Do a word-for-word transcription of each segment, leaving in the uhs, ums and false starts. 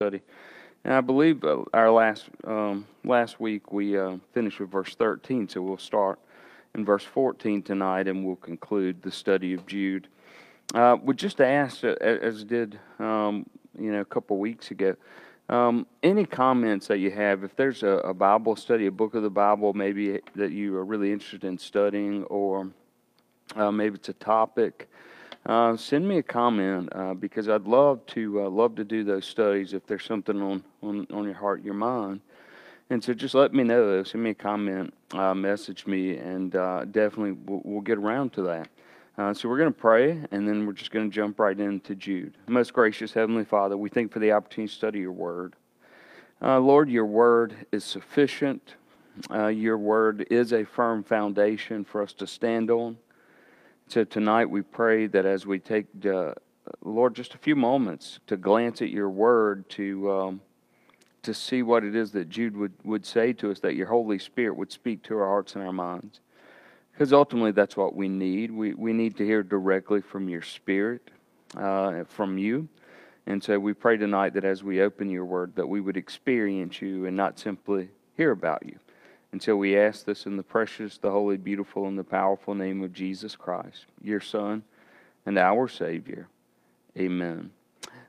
Study. And I believe our last um, last week we uh, finished with verse thirteen, so we'll start in verse fourteen tonight, and we'll conclude the study of Jude. Uh, we just asked, as did um, you know a couple weeks ago, um, any comments that you have. If there's a, a Bible study, a book of the Bible, maybe that you are really interested in studying, or uh, maybe it's a topic. Uh, send me a comment uh, because I'd love to uh, love to do those studies if there's something on, on, on your heart, your mind. And so just let me know. Send me a comment, uh, message me, and uh, definitely we'll, we'll get around to that. Uh, so we're going to pray, and then we're just going to jump right into Jude. Most gracious Heavenly Father, we thank you for the opportunity to study your word. Uh, Lord, your word is sufficient. Uh, your word is a firm foundation for us to stand on. So tonight we pray that as we take, uh, Lord, just a few moments to glance at your word, to um, to see what it is that Jude would, would say to us, that your Holy Spirit would speak to our hearts and our minds. Because ultimately that's what we need. We, we need to hear directly from your Spirit, uh, from you. And so we pray tonight that as we open your word, that we would experience you and not simply hear about you. And so we ask this in the precious, the holy, beautiful, and the powerful name of Jesus Christ, your Son and our Savior. Amen.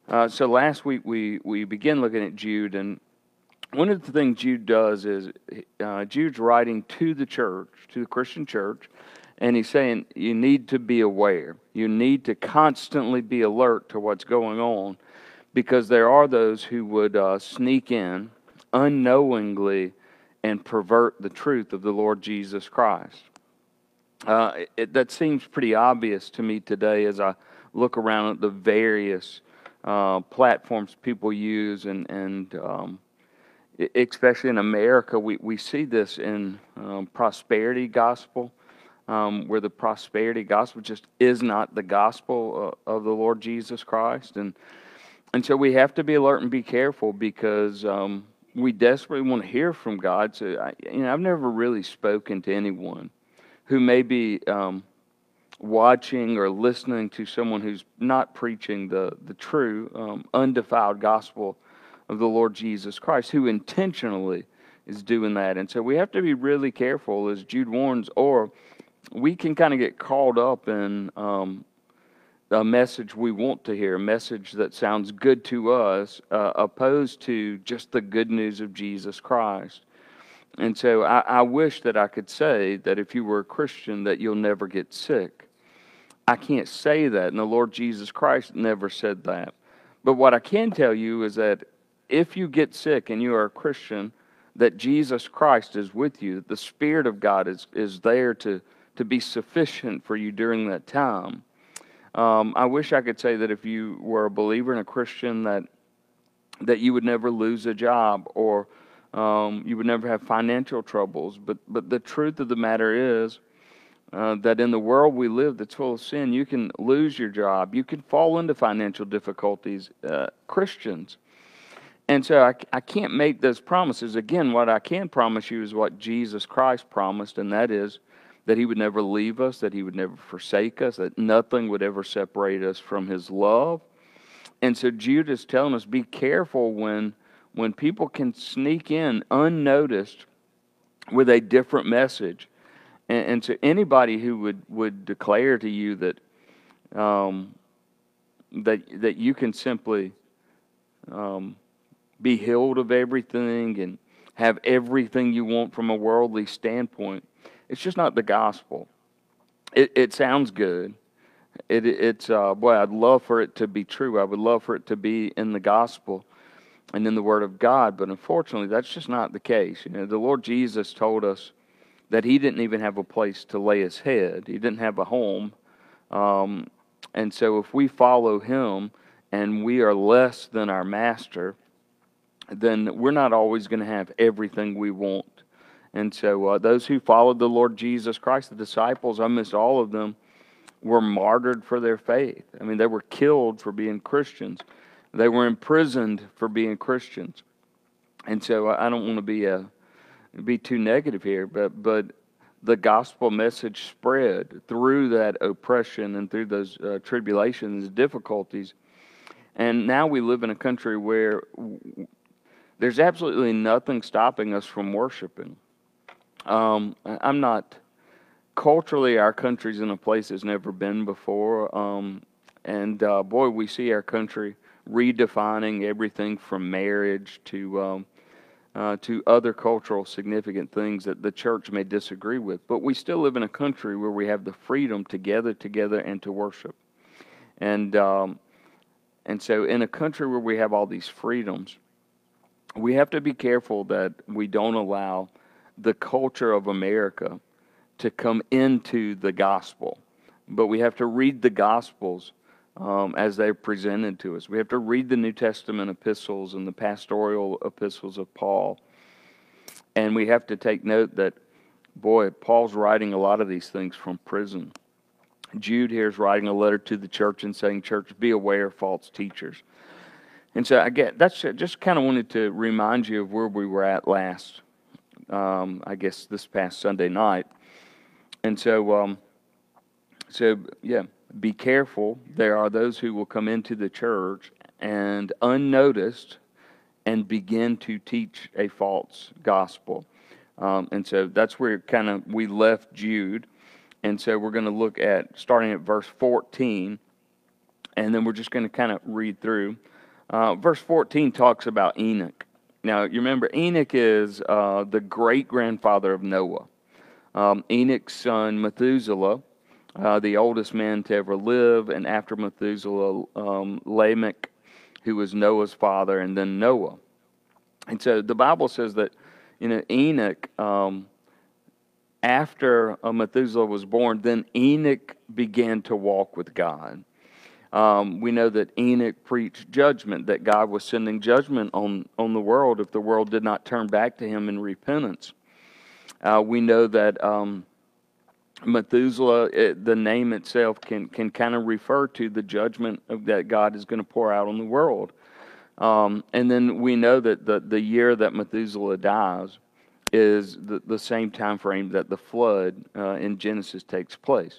Uh, so last week we, we began looking at Jude, and one of the things Jude does is uh, Jude's writing to the church, to the Christian church, and he's saying you need to be aware. You need to constantly be alert to what's going on, because there are those who would uh, sneak in unknowingly and pervert the truth of the Lord Jesus Christ. Uh, it, it, that seems pretty obvious to me today as I look around at the various uh, platforms people use, and, and um, especially in America, we, we see this in um, prosperity gospel, um, where the prosperity gospel just is not the gospel uh, of the Lord Jesus Christ. And, and so we have to be alert and be careful, because Um, we desperately want to hear from God. So, I, you know, I've never really spoken to anyone who may be um, watching or listening to someone who's not preaching the, the true, um, undefiled gospel of the Lord Jesus Christ, who intentionally is doing that. And so we have to be really careful, as Jude warns, or we can kind of get caught up in um, a message we want to hear, a message that sounds good to us, uh, opposed to just the good news of Jesus Christ. And so I, I wish that I could say that if you were a Christian that you'll never get sick. I can't say that, and the Lord Jesus Christ never said that. But what I can tell you is that if you get sick and you are a Christian, that Jesus Christ is with you, that the Spirit of God is, is there to, to be sufficient for you during that time. Um, I wish I could say that if you were a believer and a Christian that that you would never lose a job, or um, you would never have financial troubles. But but the truth of the matter is uh, that in the world we live that's full of sin, you can lose your job. You can fall into financial difficulties, uh, Christians. And so I, I can't make those promises. Again, what I can promise you is what Jesus Christ promised, and that is that he would never leave us, that he would never forsake us, that nothing would ever separate us from his love. And so Jude is telling us, be careful when, when people can sneak in unnoticed with a different message. And, and so anybody who would, would declare to you that, um, that, that you can simply um, be healed of everything and have everything you want from a worldly standpoint, it's just not the gospel. It, it sounds good. It, it, it's, uh, boy, I'd love for it to be true. I would love for it to be in the gospel and in the Word of God. But unfortunately, that's just not the case. You know, the Lord Jesus told us that he didn't even have a place to lay his head. He didn't have a home. Um, and so if we follow him and we are less than our master, then we're not always going to have everything we want. And so uh, those who followed the Lord Jesus Christ, the disciples, almost all of them, were martyred for their faith. I mean, they were killed for being Christians. They were imprisoned for being Christians. And so I don't want to be uh, be too negative here, but but the gospel message spread through that oppression and through those uh, tribulations, difficulties. And now we live in a country where there's absolutely nothing stopping us from worshiping. Um, I'm not... Culturally, our country's in a place it's never been before. Um, and, uh, boy, we see our country redefining everything from marriage to... Um, Uh, to other cultural significant things that the church may disagree with. But we still live in a country where we have the freedom to gather together and to worship. And um, and so in a country where we have all these freedoms, we have to be careful that we don't allow the culture of America to come into the gospel. But we have to read the gospels Um, as they're presented to us. We have to read the New Testament epistles and the pastoral epistles of Paul. And we have to take note that, boy, Paul's writing a lot of these things from prison. Jude here is writing a letter to the church and saying, church, be aware of false teachers. And so I get, that's just kind of wanted to remind you of where we were at last, um, I guess this past Sunday night. And so, um, so yeah. Be careful, there are those who will come into the church and unnoticed and begin to teach a false gospel. Um, and so that's where kind of we left Jude. And so we're going to look at, starting at verse fourteen, and then we're just going to kind of read through. Uh, verse fourteen talks about Enoch. Now, you remember, Enoch is uh, the great-grandfather of Noah. Um, Enoch's son, Methuselah, Uh, the oldest man to ever live, and after Methuselah, um, Lamech, who was Noah's father, and then Noah. And so the Bible says that, you know, Enoch, um, after uh, Methuselah was born, then Enoch began to walk with God. Um, we know that Enoch preached judgment, that God was sending judgment on, on the world if the world did not turn back to him in repentance. Uh, we know that... Um, Methuselah, it, the name itself can can kind of refer to the judgment of, that God is going to pour out on the world. Um, and then we know that the, the year that Methuselah dies is the, the same time frame that the flood uh, in Genesis takes place.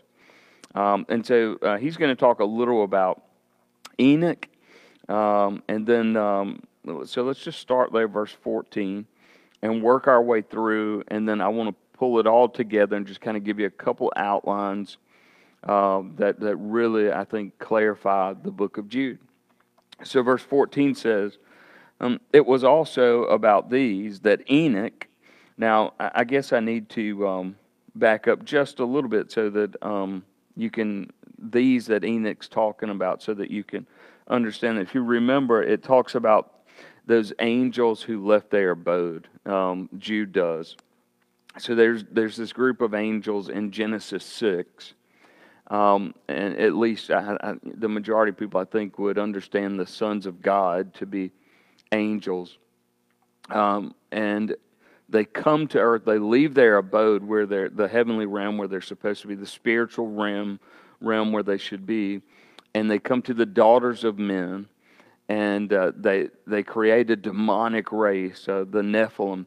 Um, and so uh, he's going to talk a little about Enoch. Um, and then, um, so let's just start there, verse fourteen, and work our way through. And then I want to pull it all together and just kind of give you a couple outlines uh, that, that really, I think, clarify the book of Jude. So verse fourteen says, um, it was also about these that Enoch, now I guess I need to um, back up just a little bit so that um, you can, these that Enoch's talking about, so that you can understand. If you remember, it talks about those angels who left their abode, um, Jude does. So there's there's this group of angels in Genesis six, um, and at least I, I, the majority of people I think would understand the sons of God to be angels, um, and they come to earth. They leave their abode, where they're the heavenly realm where they're supposed to be, the spiritual realm realm where they should be, and they come to the daughters of men, and uh, they they create a demonic race, uh, the Nephilim.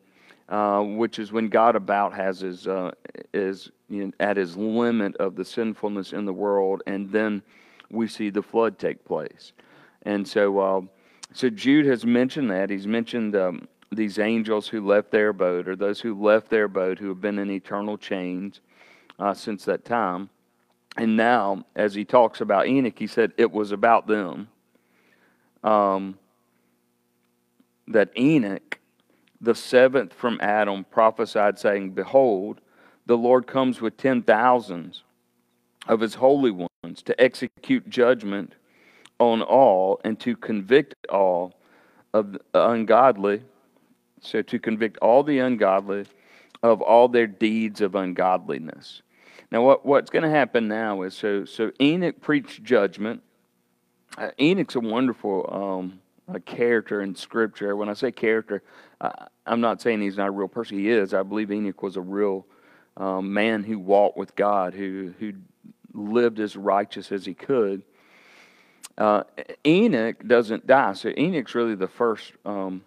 Uh, which is when God about has his uh, is you know, at his limit of the sinfulness in the world, and then we see the flood take place. And so, uh, so Jude has mentioned that he's mentioned um, these angels who left their abode, or those who left their abode who have been in eternal chains uh, since that time. And now, as he talks about Enoch, he said it was about them um, that Enoch, the seventh from Adam, prophesied, saying, behold, the Lord comes with ten thousands of his holy ones to execute judgment on all and to convict all of the ungodly. So to convict all the ungodly of all their deeds of ungodliness. Now what, what's going to happen now is, so, so Enoch preached judgment. Uh, Enoch's a wonderful... Um, A character in Scripture. When I say character, uh, I'm not saying he's not a real person. He is. I believe Enoch was a real um, man who walked with God, who who lived as righteous as he could. Uh, Enoch doesn't die, so Enoch's really the first um,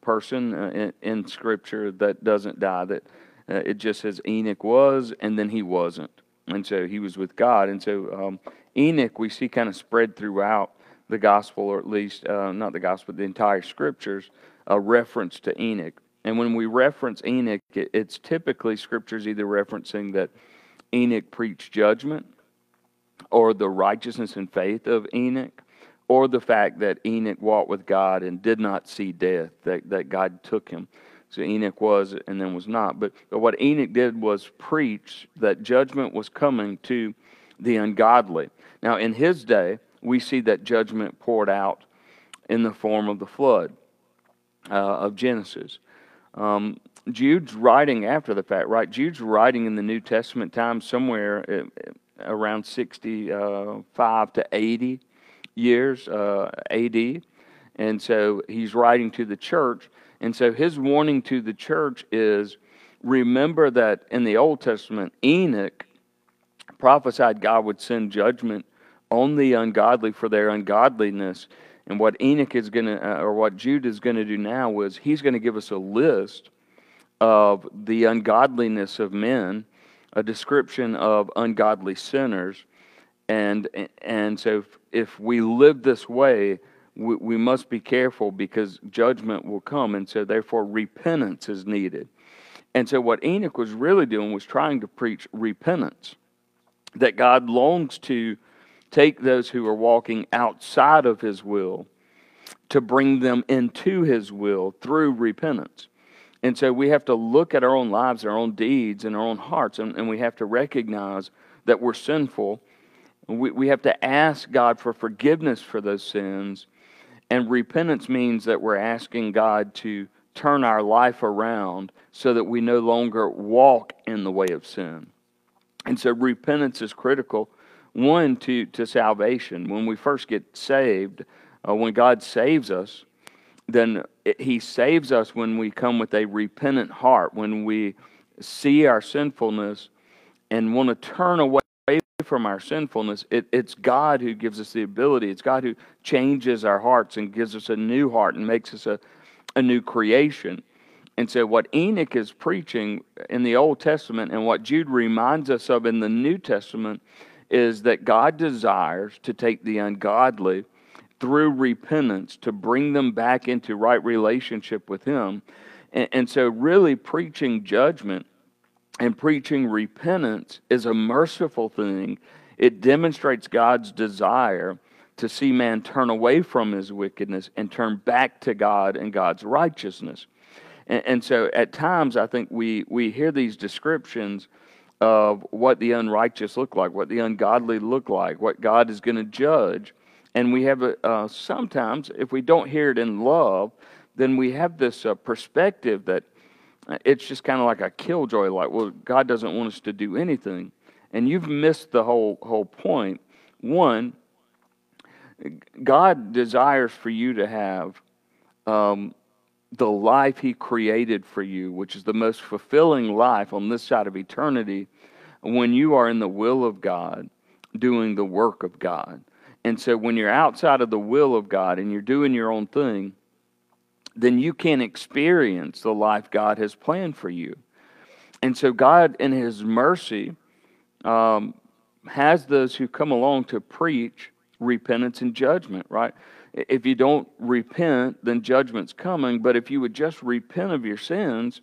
person uh, in, in Scripture that doesn't die. That uh, it just says Enoch was, and then he wasn't, and so he was with God, and so um, Enoch we see kind of spread throughout the gospel, or at least, uh, not the gospel, the entire scriptures, a reference to Enoch. And when we reference Enoch, it's typically scriptures either referencing that Enoch preached judgment, or the righteousness and faith of Enoch, or the fact that Enoch walked with God and did not see death, that, that God took him. So Enoch was and then was not. But, but what Enoch did was preach that judgment was coming to the ungodly. Now in his day, we see that judgment poured out in the form of the flood uh, of Genesis. Um, Jude's writing after the fact, right? Jude's writing in the New Testament time somewhere around sixty-five to eighty years uh, A D. And so he's writing to the church. And so his warning to the church is, remember that in the Old Testament, Enoch prophesied God would send judgment on the ungodly for their ungodliness. And what Enoch is going to, uh, or what Jude is going to do now is he's going to give us a list of the ungodliness of men, a description of ungodly sinners. And and so if, if we live this way, we, we must be careful because judgment will come. And so therefore repentance is needed. And so what Enoch was really doing was trying to preach repentance, that God longs to take those who are walking outside of His will to bring them into His will through repentance. And so we have to look at our own lives, our own deeds, and our own hearts, and, and we have to recognize that we're sinful. We, we have to ask God for forgiveness for those sins, and repentance means that we're asking God to turn our life around so that we no longer walk in the way of sin. And so repentance is critical. One, to, to salvation. When we first get saved, uh, when God saves us, then it, He saves us when we come with a repentant heart, when we see our sinfulness and want to turn away from our sinfulness. It, it's God who gives us the ability. It's God who changes our hearts and gives us a new heart and makes us a, a new creation. And so what Enoch is preaching in the Old Testament and what Jude reminds us of in the New Testament is that God desires to take the ungodly through repentance to bring them back into right relationship with Him. And, and so really preaching judgment and preaching repentance is a merciful thing. It demonstrates God's desire to see man turn away from his wickedness and turn back to God and God's righteousness. And, and so at times I think we, we hear these descriptions of what the unrighteous look like, what the ungodly look like, what God is going to judge. And we have, a, uh, sometimes, if we don't hear it in love, then we have this uh, perspective that it's just kind of like a killjoy, like, well, God doesn't want us to do anything. And you've missed the whole, whole point. One, God desires for you to have um, the life He created for you, which is the most fulfilling life on this side of eternity, when you are in the will of God, doing the work of God. And so when you're outside of the will of God and you're doing your own thing, then you can't experience the life God has planned for you. And so God, in His mercy, um, has those who come along to preach repentance and judgment, right? If you don't repent, then judgment's coming. But if you would just repent of your sins,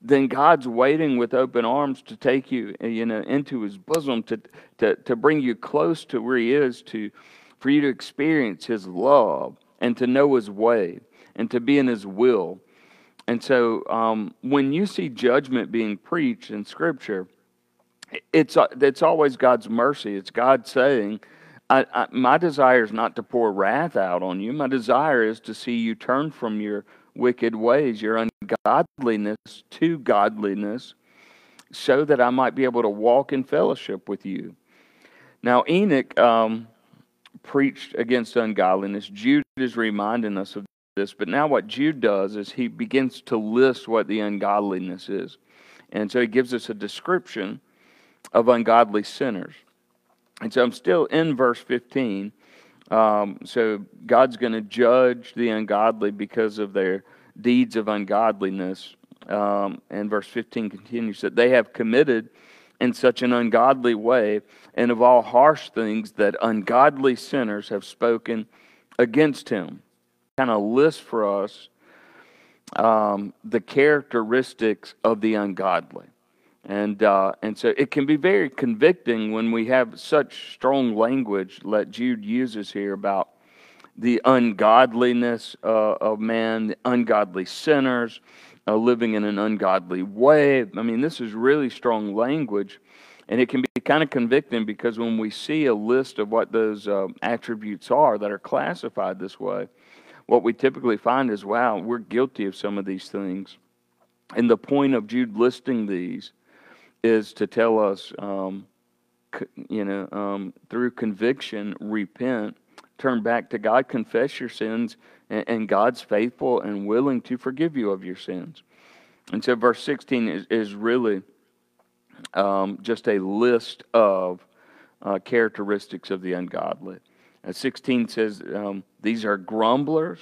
then God's waiting with open arms to take you, you know, into His bosom, to to to bring you close to where He is, to for you to experience His love and to know His way and to be in His will. And so, um, when you see judgment being preached in Scripture, it's it's always God's mercy. It's God saying, I, I, my desire is not to pour wrath out on you. My desire is to see you turn from your wicked ways, your ungodliness to godliness, so that I might be able to walk in fellowship with you. Now, Enoch um, preached against ungodliness. Jude is reminding us of this, but now what Jude does is he begins to list what the ungodliness is. And so he gives us a description of ungodly sinners. And so I'm still in verse fifteen. Um, so God's going to judge the ungodly because of their deeds of ungodliness. Um, and verse fifteen continues that they have committed in such an ungodly way, and of all harsh things that ungodly sinners have spoken against him. Kind of lists for us um, the characteristics of the ungodly. And uh, and so it can be very convicting when we have such strong language that Jude uses here about the ungodliness uh, of man, the ungodly sinners, uh, living in an ungodly way. I mean, this is really strong language, and it can be kind of convicting because when we see a list of what those uh, attributes are that are classified this way, what we typically find is, wow, we're guilty of some of these things. And the point of Jude listing these is to tell us, um, you know, um, through conviction, repent, turn back to God, confess your sins, and, and God's faithful and willing to forgive you of your sins. And so verse sixteen is, is really um, just a list of uh, characteristics of the ungodly. And sixteen says, um, these are grumblers,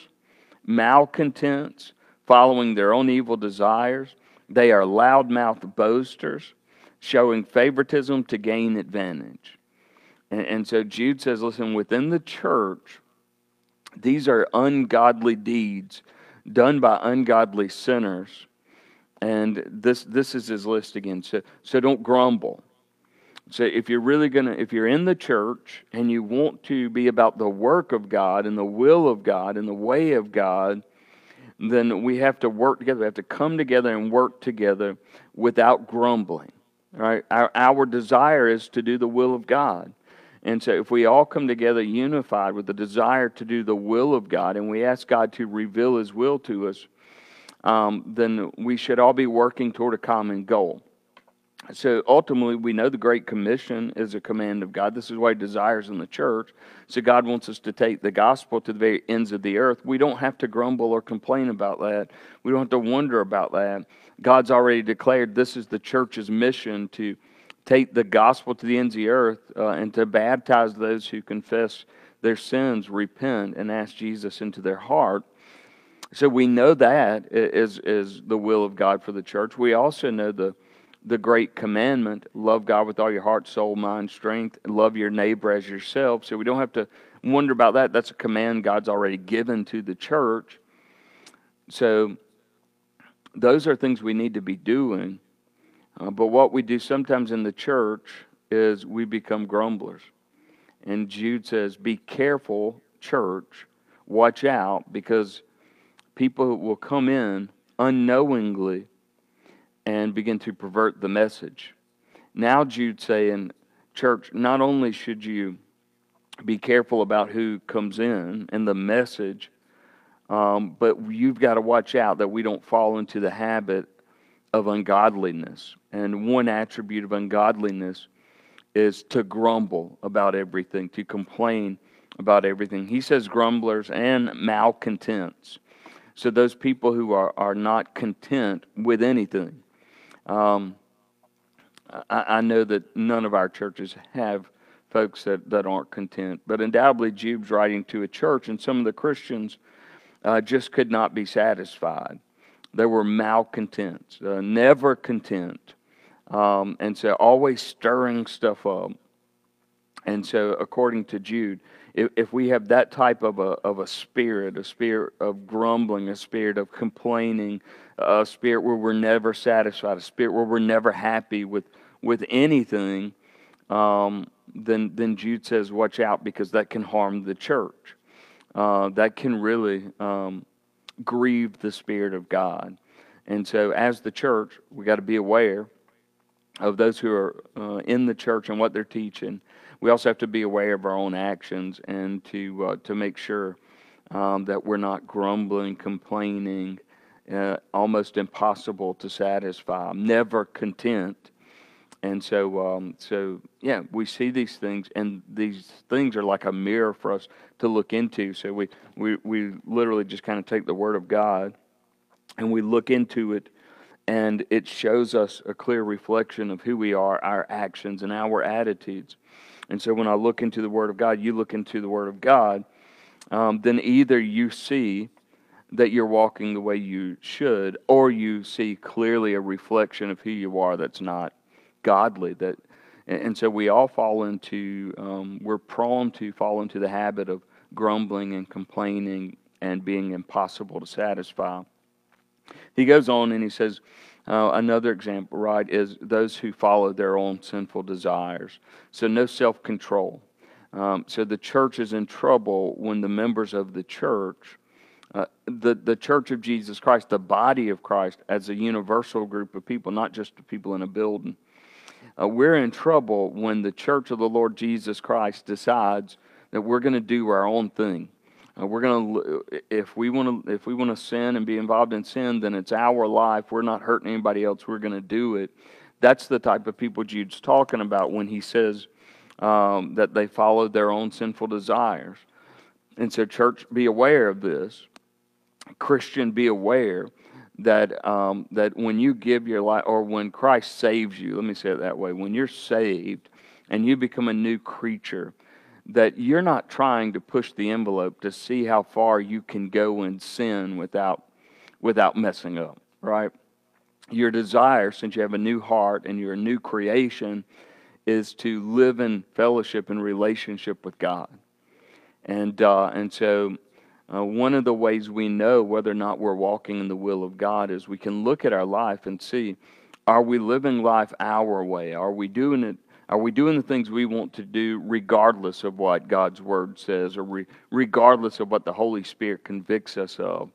malcontents, following their own evil desires. They are loudmouth boasters, showing favoritism to gain advantage. And, and so Jude says, listen, within the church, these are ungodly deeds done by ungodly sinners. And this this is his list again. So, so don't grumble. So if you're really going to, if you're in the church and you want to be about the work of God and the will of God and the way of God, then we have to work together. We have to come together and work together without grumbling. Right? Our, our desire is to do the will of God. And so if we all come together unified with the desire to do the will of God, and we ask God to reveal His will to us, um, then we should all be working toward a common goal. So ultimately, we know the Great Commission is a command of God. This is why He desires in the church. So God wants us to take the gospel to the very ends of the earth. We don't have to grumble or complain about that. We don't have to wonder about that. God's already declared this is the church's mission, to take the gospel to the ends of the earth uh, and to baptize those who confess their sins, repent, and ask Jesus into their heart. So we know that is, is the will of God for the church. We also know the The great commandment, love God with all your heart, soul, mind, strength, and love your neighbor as yourself. So we don't have to wonder about that. That's a command God's already given to the church. So those are things we need to be doing. Uh, but what we do sometimes in the church is we become grumblers. And Jude says, be careful, church, watch out, because people will come in unknowingly and begin to pervert the message. Now Jude's saying, church, not only should you be careful about who comes in and the message, um, but you've got to watch out that we don't fall into the habit of ungodliness. And one attribute of ungodliness is to grumble about everything, to complain about everything. He says grumblers and malcontents. So those people who are, are not content with anything. Um, I, I know that none of our churches have folks that, that aren't content, but undoubtedly Jude's writing to a church, and some of the Christians uh, just could not be satisfied. They were malcontents, uh, never content, um, and so always stirring stuff up. And so, according to Jude, if, if we have that type of a of a spirit, a spirit of grumbling, a spirit of complaining, a spirit where we're never satisfied, a spirit where we're never happy with with anything, um, then then Jude says, watch out, because that can harm the church. Uh, that can really um, grieve the Spirit of God. And so, as the church, we got to be aware of those who are uh, in the church and what they're teaching. We also have to be aware of our own actions and to uh, to make sure um, that we're not grumbling, complaining, uh, almost impossible to satisfy, never content. And so, um, so yeah, we see these things, and these things are like a mirror for us to look into. So we we, we literally just kind of take the Word of God, and we look into it, and it shows us a clear reflection of who we are, our actions, and our attitudes. And so when I look into the Word of God, you look into the Word of God, um, then either you see that you're walking the way you should, or you see clearly a reflection of who you are that's not godly. That, and so we all fall into, um, we're prone to fall into the habit of grumbling and complaining and being impossible to satisfy. He goes on and he says, uh, another example, right, is those who follow their own sinful desires. So no self-control. Um, so the church is in trouble when the members of the church, uh, the, the church of Jesus Christ, the body of Christ, as a universal group of people, not just the people in a building. Uh, we're in trouble when the church of the Lord Jesus Christ decides that we're going to do our own thing. Uh, we're going to, if we want to, if we want to sin and be involved in sin, then it's our life. We're not hurting anybody else. We're going to do it. That's the type of people Jude's talking about when he says um, that they follow their own sinful desires. And so, church, be aware of this. Christian, be aware that um, that when you give your life, or when Christ saves you, let me say it that way, when you're saved and you become a new creature, that you're not trying to push the envelope to see how far you can go in sin without without messing up, right? Your desire, since you have a new heart and you're a new creation, is to live in fellowship and relationship with God. And, uh, and so uh, one of the ways we know whether or not we're walking in the will of God is we can look at our life and see, are we living life our way? Are we doing it? Are we doing the things we want to do regardless of what God's Word says, or re- regardless of what the Holy Spirit convicts us of?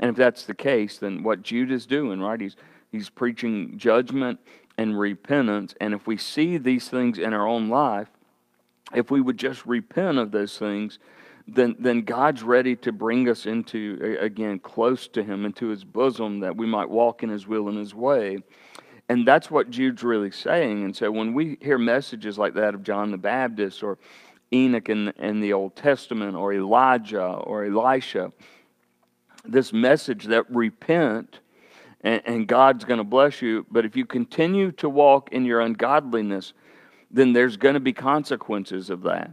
And if that's the case, then what Jude is doing, right? He's, he's preaching judgment and repentance. And if we see these things in our own life, if we would just repent of those things, then, then God's ready to bring us into, again, close to Him, into His bosom, that we might walk in His will and His way. And that's what Jude's really saying. And so when we hear messages like that of John the Baptist, or Enoch in, in the Old Testament, or Elijah or Elisha, this message that repent and, and God's going to bless you, but if you continue to walk in your ungodliness, then there's going to be consequences of that.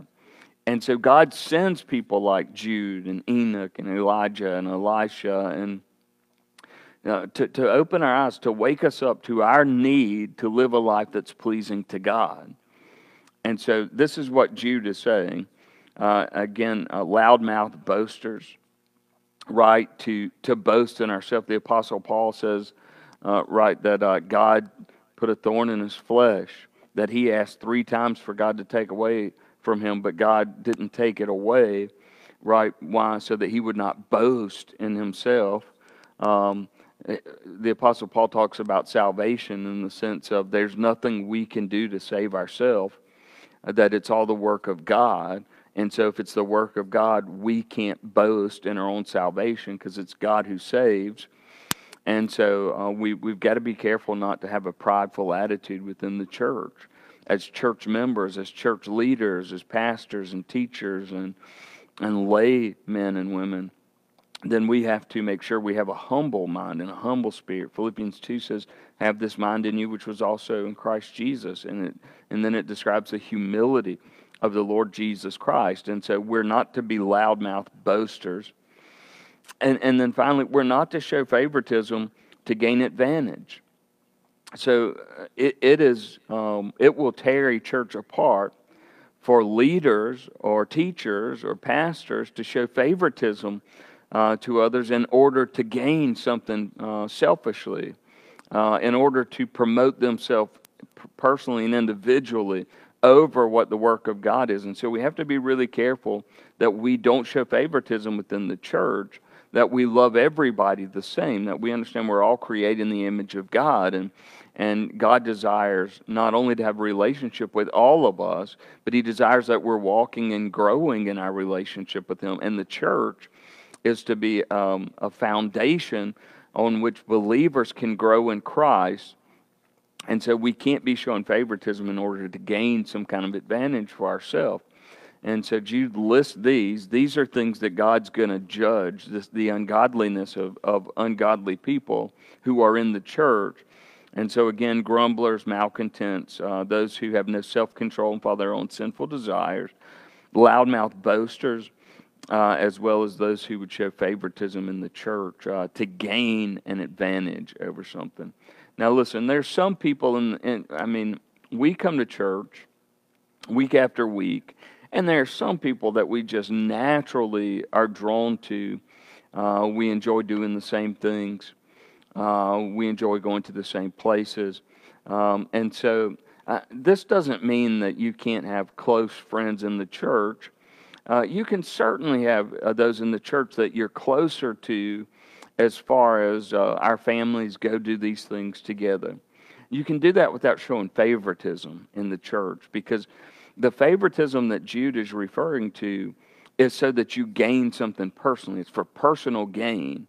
And so God sends people like Jude and Enoch and Elijah and Elisha and Uh, to, to open our eyes, to wake us up to our need to live a life that's pleasing to God. And so this is what Jude is saying. Uh, again, uh, loudmouth boasters, right, to, to boast in ourselves. The Apostle Paul says, uh, right, that uh, God put a thorn in his flesh, that he asked three times for God to take away from him, but God didn't take it away, right? Why? So that he would not boast in himself. Um The Apostle Paul talks about salvation in the sense of there's nothing we can do to save ourselves, that it's all the work of God. And so if it's the work of God, we can't boast in our own salvation because it's God who saves. And so uh, we, we've got to be careful not to have a prideful attitude within the church, as church members, as church leaders, as pastors and teachers and, and lay men and women. Then we have to make sure we have a humble mind and a humble spirit. Philippians two says, have this mind in you, which was also in Christ Jesus. And it, and then it describes the humility of the Lord Jesus Christ. And so we're not to be loudmouth boasters. And, and then finally, we're not to show favoritism to gain advantage. So it, it is um, it will tear a church apart for leaders or teachers or pastors to show favoritism Uh, to others in order to gain something uh, selfishly, uh, in order to promote themselves personally and individually over what the work of God is. And so we have to be really careful that we don't show favoritism within the church, that we love everybody the same, that we understand we're all created in the image of God, and and God desires not only to have a relationship with all of us, but He desires that we're walking and growing in our relationship with Him. And the church is to be um, a foundation on which believers can grow in Christ. And so we can't be showing favoritism in order to gain some kind of advantage for ourselves. And so Jude lists these. These are things that God's going to judge, this, the ungodliness of, of ungodly people who are in the church. And so again, grumblers, malcontents, uh, those who have no self-control and follow their own sinful desires, loudmouth boasters, Uh, as well as those who would show favoritism in the church uh, to gain an advantage over something. Now listen, there's some people, in, in, I mean, we come to church week after week, And there are some people that we just naturally are drawn to. Uh, we enjoy doing the same things. Uh, we enjoy going to the same places. Um, and so uh, this doesn't mean that you can't have close friends in the church. Uh, you can certainly have uh, those in the church that you're closer to as far as uh, our families go do these things together. You can do that without showing favoritism in the church, because the favoritism that Jude is referring to is so that you gain something personally. It's for personal gain.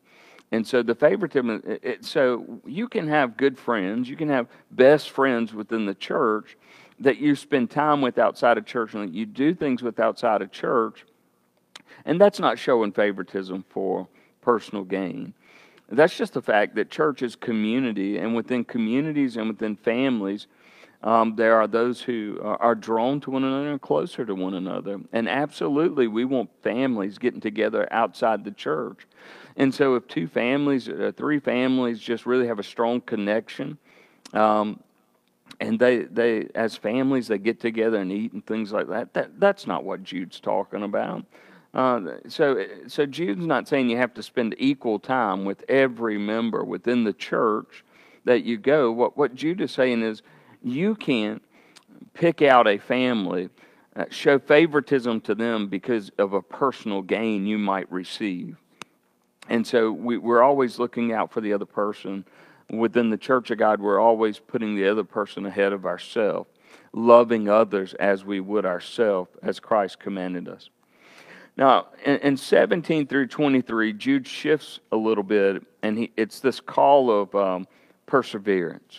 And so the favoritism, it, so you can have good friends, you can have best friends within the church that you spend time with outside of church and that you do things with outside of church. And that's not showing favoritism for personal gain. That's just the fact that church is community, and within communities and within families, Um, there are those who are drawn to one another and closer to one another. And absolutely, we want families getting together outside the church. And so if two families, uh, three families just really have a strong connection, um, and they, they as families, they get together and eat and things like that, that that's not what Jude's talking about. Uh, so, so Jude's not saying you have to spend equal time with every member within the church that you go. What, what Jude is saying is, you can't pick out a family, uh, show favoritism to them because of a personal gain you might receive. And so we, we're always looking out for the other person. Within the Church of God, we're always putting the other person ahead of ourselves, loving others as we would ourselves, as Christ commanded us. Now, in, in seventeen through twenty-three, Jude shifts a little bit, and he, it's this call of um, perseverance,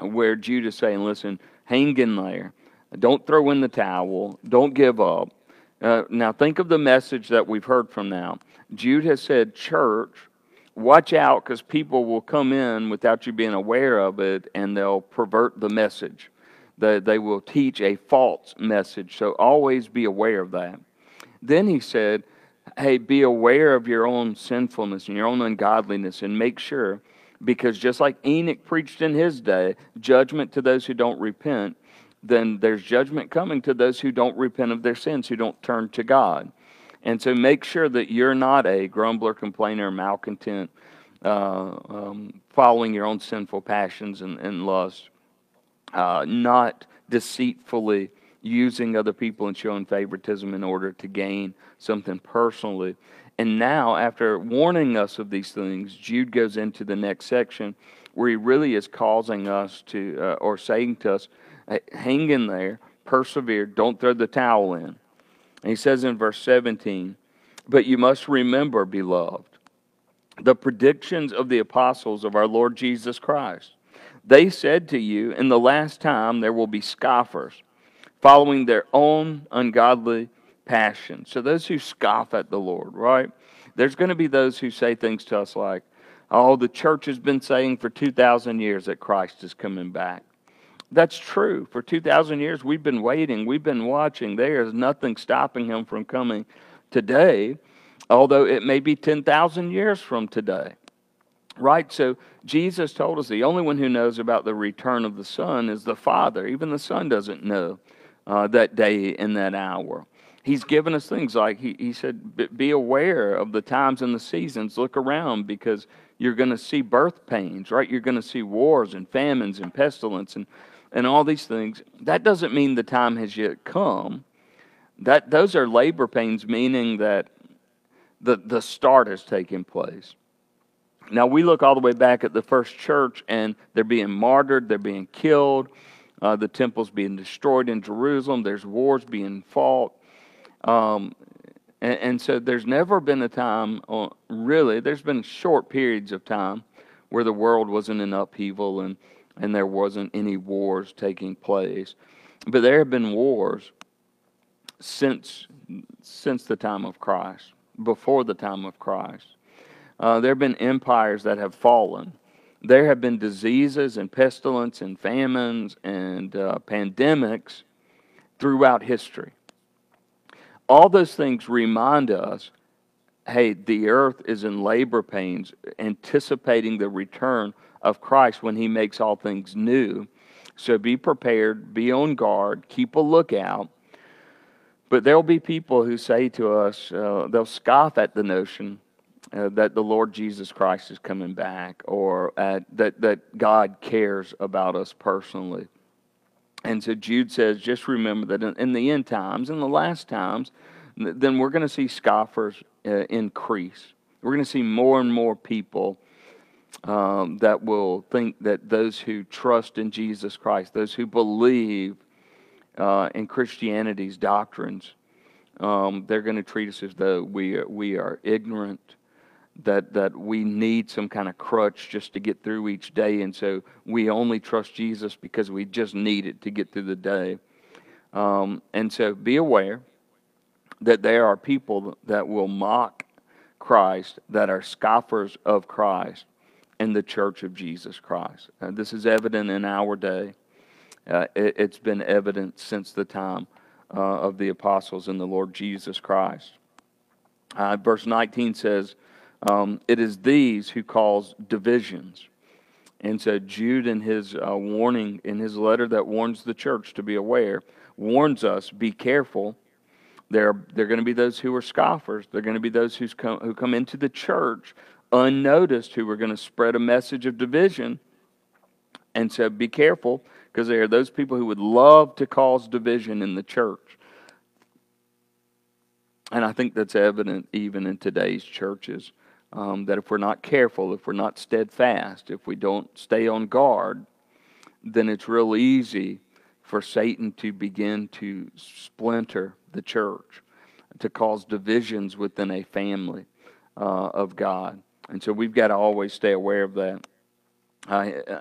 where Jude is saying, listen, hang in there. Don't throw in the towel. Don't give up. Uh, now think of the message that we've heard from now. Jude has said, church, watch out, because people will come in without you being aware of it, and they'll pervert the message. They, they will teach a false message, so always be aware of that. Then he said, hey, be aware of your own sinfulness and your own ungodliness, and make sure, because just like Enoch preached in his day, judgment to those who don't repent, then there's judgment coming to those who don't repent of their sins, who don't turn to God. And so make sure that you're not a grumbler, complainer, malcontent, uh, um, following your own sinful passions and, and lusts, uh, not deceitfully using other people and showing favoritism in order to gain something personally. And now, after warning us of these things, Jude goes into the next section where he really is causing us to, uh, or saying to us, hey, hang in there, persevere, don't throw the towel in. And he says in verse seventeen, but you must remember, beloved, the predictions of the apostles of our Lord Jesus Christ. They said to you, in the last time there will be scoffers, following their own ungodly passion. So those who scoff at the Lord, right? There's going to be those who say things to us like, oh, the church has been saying for two thousand years that Christ is coming back. That's true. For two thousand years, we've been waiting. We've been watching. There is nothing stopping him from coming today, although it may be ten thousand years from today, right? So Jesus told us the only one who knows about the return of the Son is the Father. Even the Son doesn't know uh, that day and that hour. He's given us things like, he, he said, be aware of the times and the seasons. Look around, because you're going to see birth pains, right? You're going to see wars and famines and pestilence and, and all these things. That doesn't mean the time has yet come. That, those are labor pains, meaning that the, the start has taken place. Now, we look all the way back at the first church, and they're being martyred, they're being killed, uh, the temple's being destroyed in Jerusalem, there's wars being fought. Um, and, and so there's never been a time, on, really, there's been short periods of time where the world wasn't in upheaval and, and there wasn't any wars taking place. But there have been wars since, since the time of Christ, before the time of Christ. Uh, there have been empires that have fallen. There have been diseases and pestilence and famines and uh, pandemics throughout history. All those things remind us, hey, the earth is in labor pains, anticipating the return of Christ when he makes all things new. So be prepared, be on guard, keep a lookout, But there'll be people who say to us, uh, they'll scoff at the notion uh, that the Lord Jesus Christ is coming back, or at, that, that God cares about us personally. And so Jude says, just remember that in, in the end times, in the last times, then we're going to see scoffers uh, increase. We're going to see more and more people um, that will think that those who trust in Jesus Christ, those who believe Uh, in Christianity's doctrines, um, they're going to treat us as though we are, we are ignorant, that that we need some kind of crutch just to get through each day, and so we only trust Jesus because we just need it to get through the day. Um, and so be aware that there are people that will mock Christ, that are scoffers of Christ and the church of Jesus Christ. Uh, this is evident in our day. Uh, it, it's been evident since the time uh, of the apostles and the Lord Jesus Christ. Uh, verse nineteen says, um, it is these who cause divisions. And so Jude, in his uh, warning, in his letter that warns the church to be aware, warns us, be careful. There, there are going to be those who are scoffers. There are going to be those who's come, who come into the church unnoticed, who are going to spread a message of division. And so be careful, because there are those people who would love to cause division in the church. And I think that's evident even in today's churches, um, that if we're not careful, if we're not steadfast, if we don't stay on guard, then it's real easy for Satan to begin to splinter the church, to cause divisions within a family uh, of God. And so we've got to always stay aware of that. I, I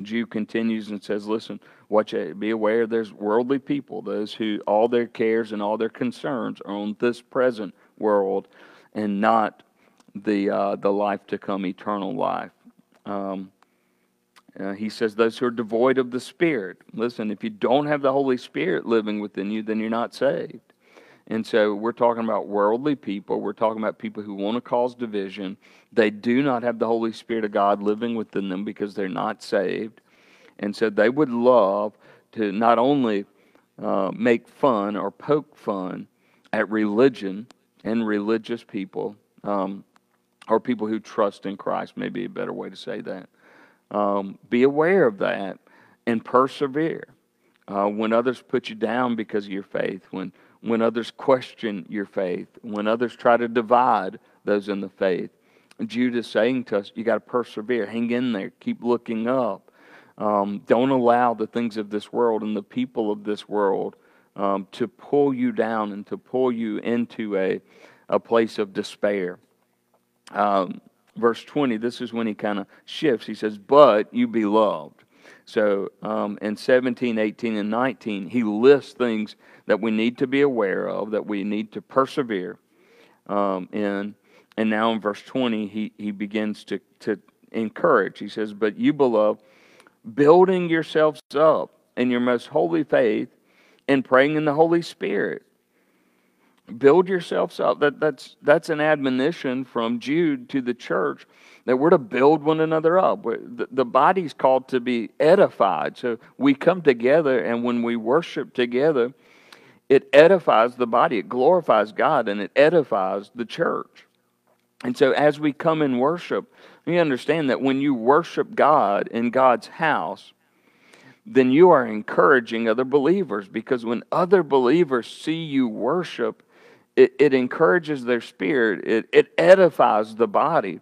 Jude continues and says, listen, watch it, be aware there's worldly people, those who all their cares and all their concerns are on this present world and not the uh, the life to come, eternal life. Um, uh, he says those who are devoid of the Spirit. Listen, if you don't have the Holy Spirit living within you, then you're not saved. And so we're talking about worldly people. We're talking about people who want to cause division. They do not have the Holy Spirit of God living within them because they're not saved. And so they would love to not only uh, make fun or poke fun at religion and religious people, um, or people who trust in Christ, maybe a better way to say that. Um, be aware of that and persevere. Uh, when others put you down because of your faith, when When others question your faith, when others try to divide those in the faith, Jude is saying to us, you got to persevere, hang in there, keep looking up. Um, don't allow the things of this world and the people of this world um, to pull you down and to pull you into a, a place of despair. Um, verse twenty, this is when he kind of shifts. He says, but you beloved. So um, in seventeen, eighteen, and nineteen, he lists things that we need to be aware of, that we need to persevere um, in. And now in verse twenty, he, he begins to, to encourage. He says, but you, beloved, building yourselves up in your most holy faith and praying in the Holy Spirit. Build yourselves up. That, that's, that's an admonition from Jude to the church that we're to build one another up. The, the body's called to be edified. So we come together, and when we worship together, it edifies the body. It glorifies God, and it edifies the church. And so as we come and worship, we understand that when you worship God in God's house, then you are encouraging other believers, because when other believers see you worship, it, it encourages their spirit. It, it edifies the body.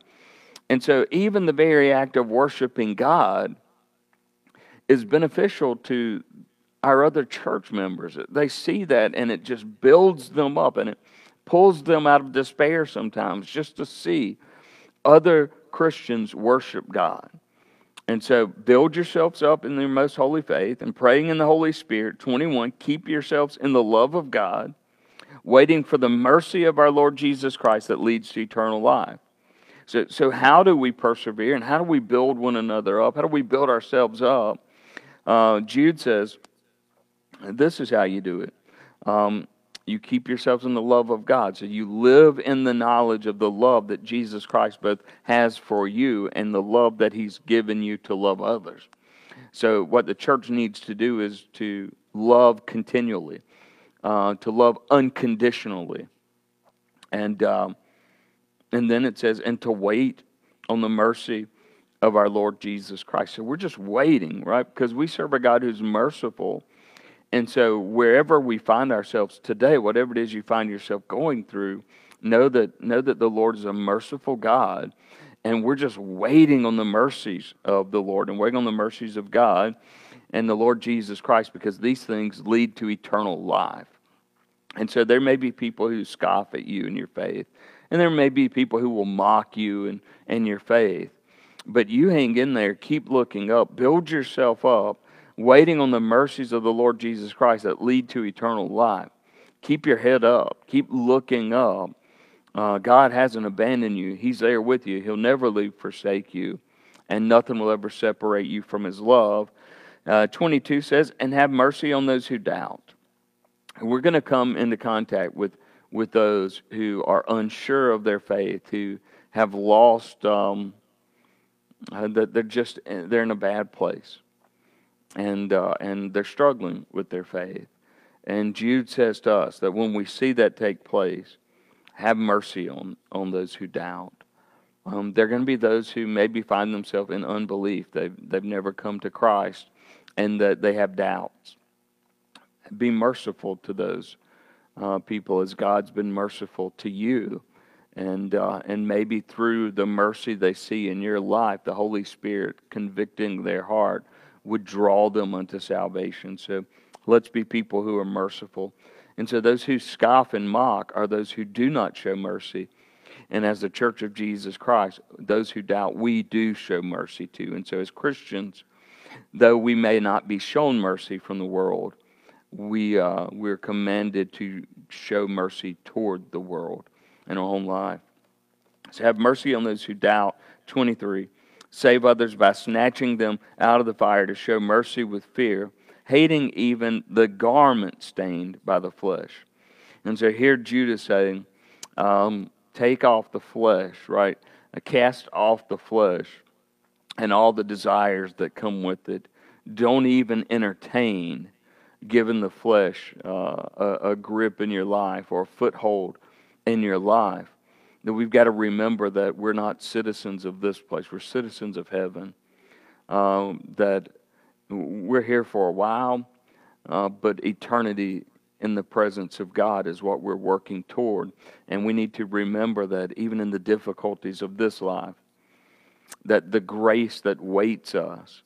And so even the very act of worshiping God is beneficial to our other church members. They see that, and it just builds them up, and it pulls them out of despair sometimes just to see other Christians worship God. And so build yourselves up in your most holy faith and praying in the Holy Spirit. twenty-one, keep yourselves in the love of God, waiting for the mercy of our Lord Jesus Christ that leads to eternal life. So, so how do we persevere, and how do we build one another up? How do we build ourselves up? Uh, Jude says, this is how you do it. Um, you keep yourselves in the love of God. So you live in the knowledge of the love that Jesus Christ both has for you and the love that he's given you to love others. So what the church needs to do is to love continually. uh, to love unconditionally. And um, and then it says, and to wait on the mercy of our Lord Jesus Christ. So we're just waiting, right? Because we serve a God who's merciful. And so wherever we find ourselves today, whatever it is you find yourself going through, know that know that the Lord is a merciful God, and we're just waiting on the mercies of the Lord and waiting on the mercies of God and the Lord Jesus Christ, because these things lead to eternal life. And so there may be people who scoff at you and your faith, and there may be people who will mock you and, and your faith. But you hang in there, keep looking up, build yourself up, waiting on the mercies of the Lord Jesus Christ that lead to eternal life. Keep your head up. Keep looking up. Uh, God hasn't abandoned you. He's there with you. He'll never leave, forsake you. And nothing will ever separate you from His love. Uh, twenty-two says, and have mercy on those who doubt. We're going to come into contact with, with those who are unsure of their faith, who have lost, um, uh, they're just, they're in a bad place. And uh, and they're struggling with their faith. And Jude says to us that when we see that take place, have mercy on, on those who doubt. Um, they're going to be those who maybe find themselves in unbelief. They've, they've never come to Christ, and that they have doubts. Be merciful to those uh, people as God's been merciful to you. And, uh, and maybe through the mercy they see in your life, the Holy Spirit convicting their heart would draw them unto salvation. So let's be people who are merciful. And so those who scoff and mock are those who do not show mercy. And as the Church of Jesus Christ, those who doubt, we do show mercy to. And so as Christians, though we may not be shown mercy from the world, we, uh, we're commanded to show mercy toward the world in our own life. So have mercy on those who doubt. twenty-three. Save others by snatching them out of the fire, to show mercy with fear, hating even the garment stained by the flesh. And so here Jude is saying, um, take off the flesh, right? Cast off the flesh and all the desires that come with it. Don't even entertain giving the flesh uh, a, a grip in your life or a foothold in your life. That we've got to remember that we're not citizens of this place. We're citizens of heaven. Um, that we're here for a while, uh, but eternity in the presence of God is what we're working toward. And we need to remember that even in the difficulties of this life, that the grace that waits us,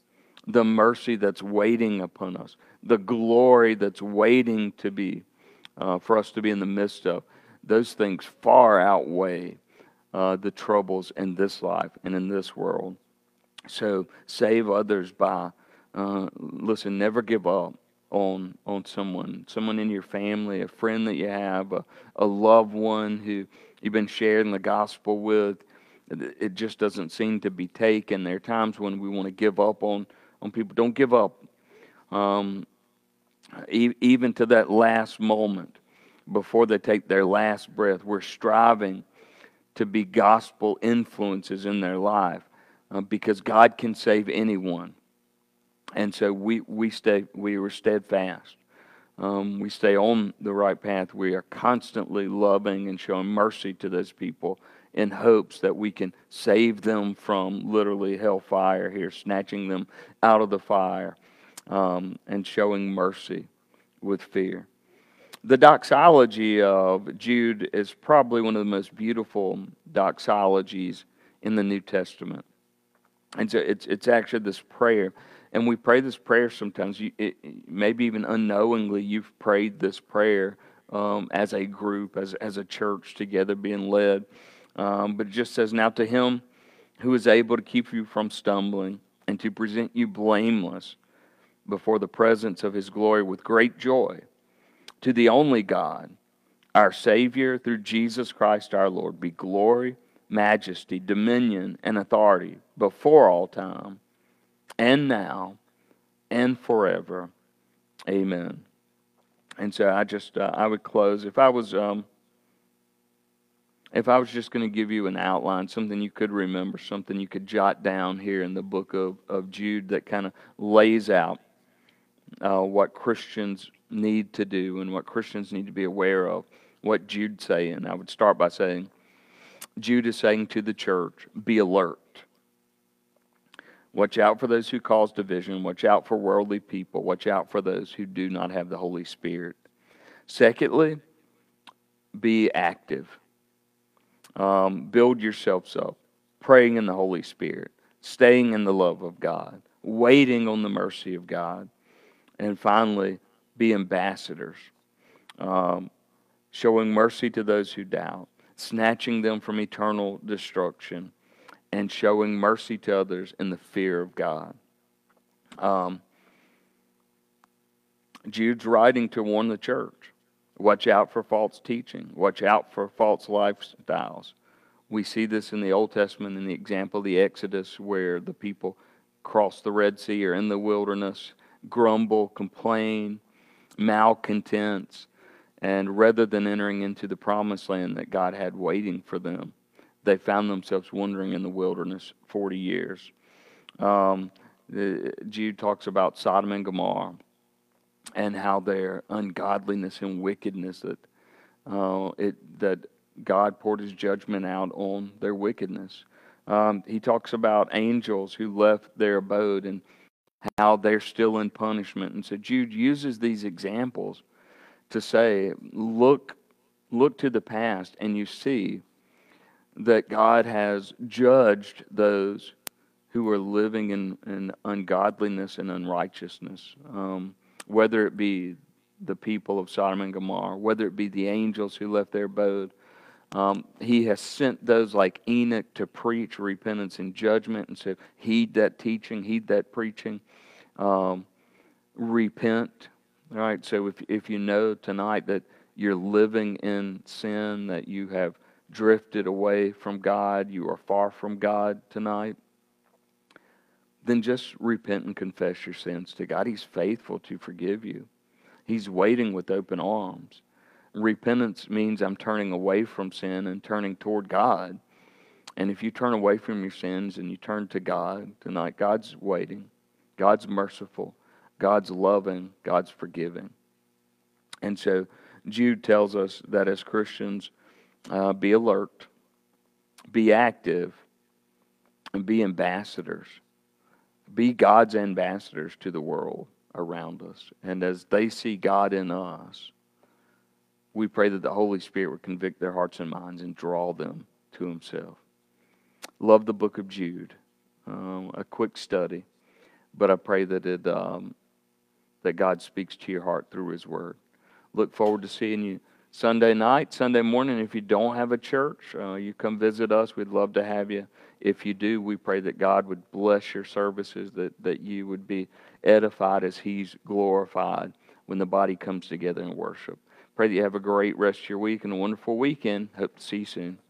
the mercy that's waiting upon us, the glory that's waiting to be uh, for us to be in the midst of, those things far outweigh uh, the troubles in this life and in this world. So save others by, uh, listen, never give up on on someone, someone in your family, a friend that you have, a, a loved one who you've been sharing the gospel with. It just doesn't seem to be taken. There are times when we want to give up on, on people. Don't give up, um, e- even to that last moment. Before they take their last breath, we're striving to be gospel influences in their life, uh, because God can save anyone. And so we we stay we were steadfast. Um, we stay on the right path. We are constantly loving and showing mercy to those people in hopes that we can save them from literally hellfire here, snatching them out of the fire, um, and showing mercy with fear. The doxology of Jude is probably one of the most beautiful doxologies in the New Testament. And so it's it's actually this prayer. And we pray this prayer sometimes. You, it, maybe even unknowingly you've prayed this prayer um, as a group, as, as a church together being led. Um, but it just says, now to Him who is able to keep you from stumbling and to present you blameless before the presence of His glory with great joy. To the only God, our Savior, through Jesus Christ our Lord, be glory, majesty, dominion, and authority before all time, and now, and forever. Amen. And so I just, uh, I would close. If I was, um, if I was just going to give you an outline, something you could remember, something you could jot down here in the book of, of Jude that kind of lays out uh, what Christians need to do and what Christians need to be aware of, what Jude's saying. I would start by saying, Jude is saying to the church, be alert. Watch out for those who cause division. Watch out for worldly people. Watch out for those who do not have the Holy Spirit. Secondly, be active. Um, build yourselves up. Praying in the Holy Spirit. Staying in the love of God. Waiting on the mercy of God. And finally, be ambassadors. Um, showing mercy to those who doubt. Snatching them from eternal destruction. And showing mercy to others in the fear of God. Um, Jude's writing to warn the church. Watch out for false teaching. Watch out for false lifestyles. We see this in the Old Testament in the example of the Exodus, where the people cross the Red Sea or in the wilderness, grumble, complain, malcontents. And rather than entering into the promised land that God had waiting for them, they found themselves wandering in the wilderness forty years. Um, the, Jude talks about Sodom and Gomorrah and how their ungodliness and wickedness, that uh, it, that God poured His judgment out on their wickedness. Um, he talks about angels who left their abode and how they're still in punishment. And so Jude uses these examples to say, look, look to the past and you see that God has judged those who are living in, in ungodliness and unrighteousness. Um, whether it be the people of Sodom and Gomorrah, whether it be the angels who left their abode, um, He has sent those like Enoch to preach repentance and judgment. And so heed that teaching, heed that preaching. Um, repent. All right, so if, if you know tonight that you're living in sin, that you have drifted away from God, you are far from God tonight, then just repent and confess your sins to God. He's faithful to forgive you. He's waiting with open arms. Repentance means I'm turning away from sin and turning toward God. And if you turn away from your sins and you turn to God tonight, God's waiting. God's merciful. God's loving. God's forgiving. And so Jude tells us that as Christians, Uh, be alert, be active, and be ambassadors. Be God's ambassadors to the world around us. And as they see God in us, we pray that the Holy Spirit would convict their hearts and minds and draw them to Himself. Love the book of Jude. Um, a quick study, but I pray that it um, that God speaks to your heart through His Word. Look forward to seeing you Sunday night, Sunday morning. If you don't have a church, uh, you come visit us. We'd love to have you. If you do, we pray that God would bless your services, that, that you would be edified as He's glorified when the body comes together in worship. Pray that you have a great rest of your week and a wonderful weekend. Hope to see you soon.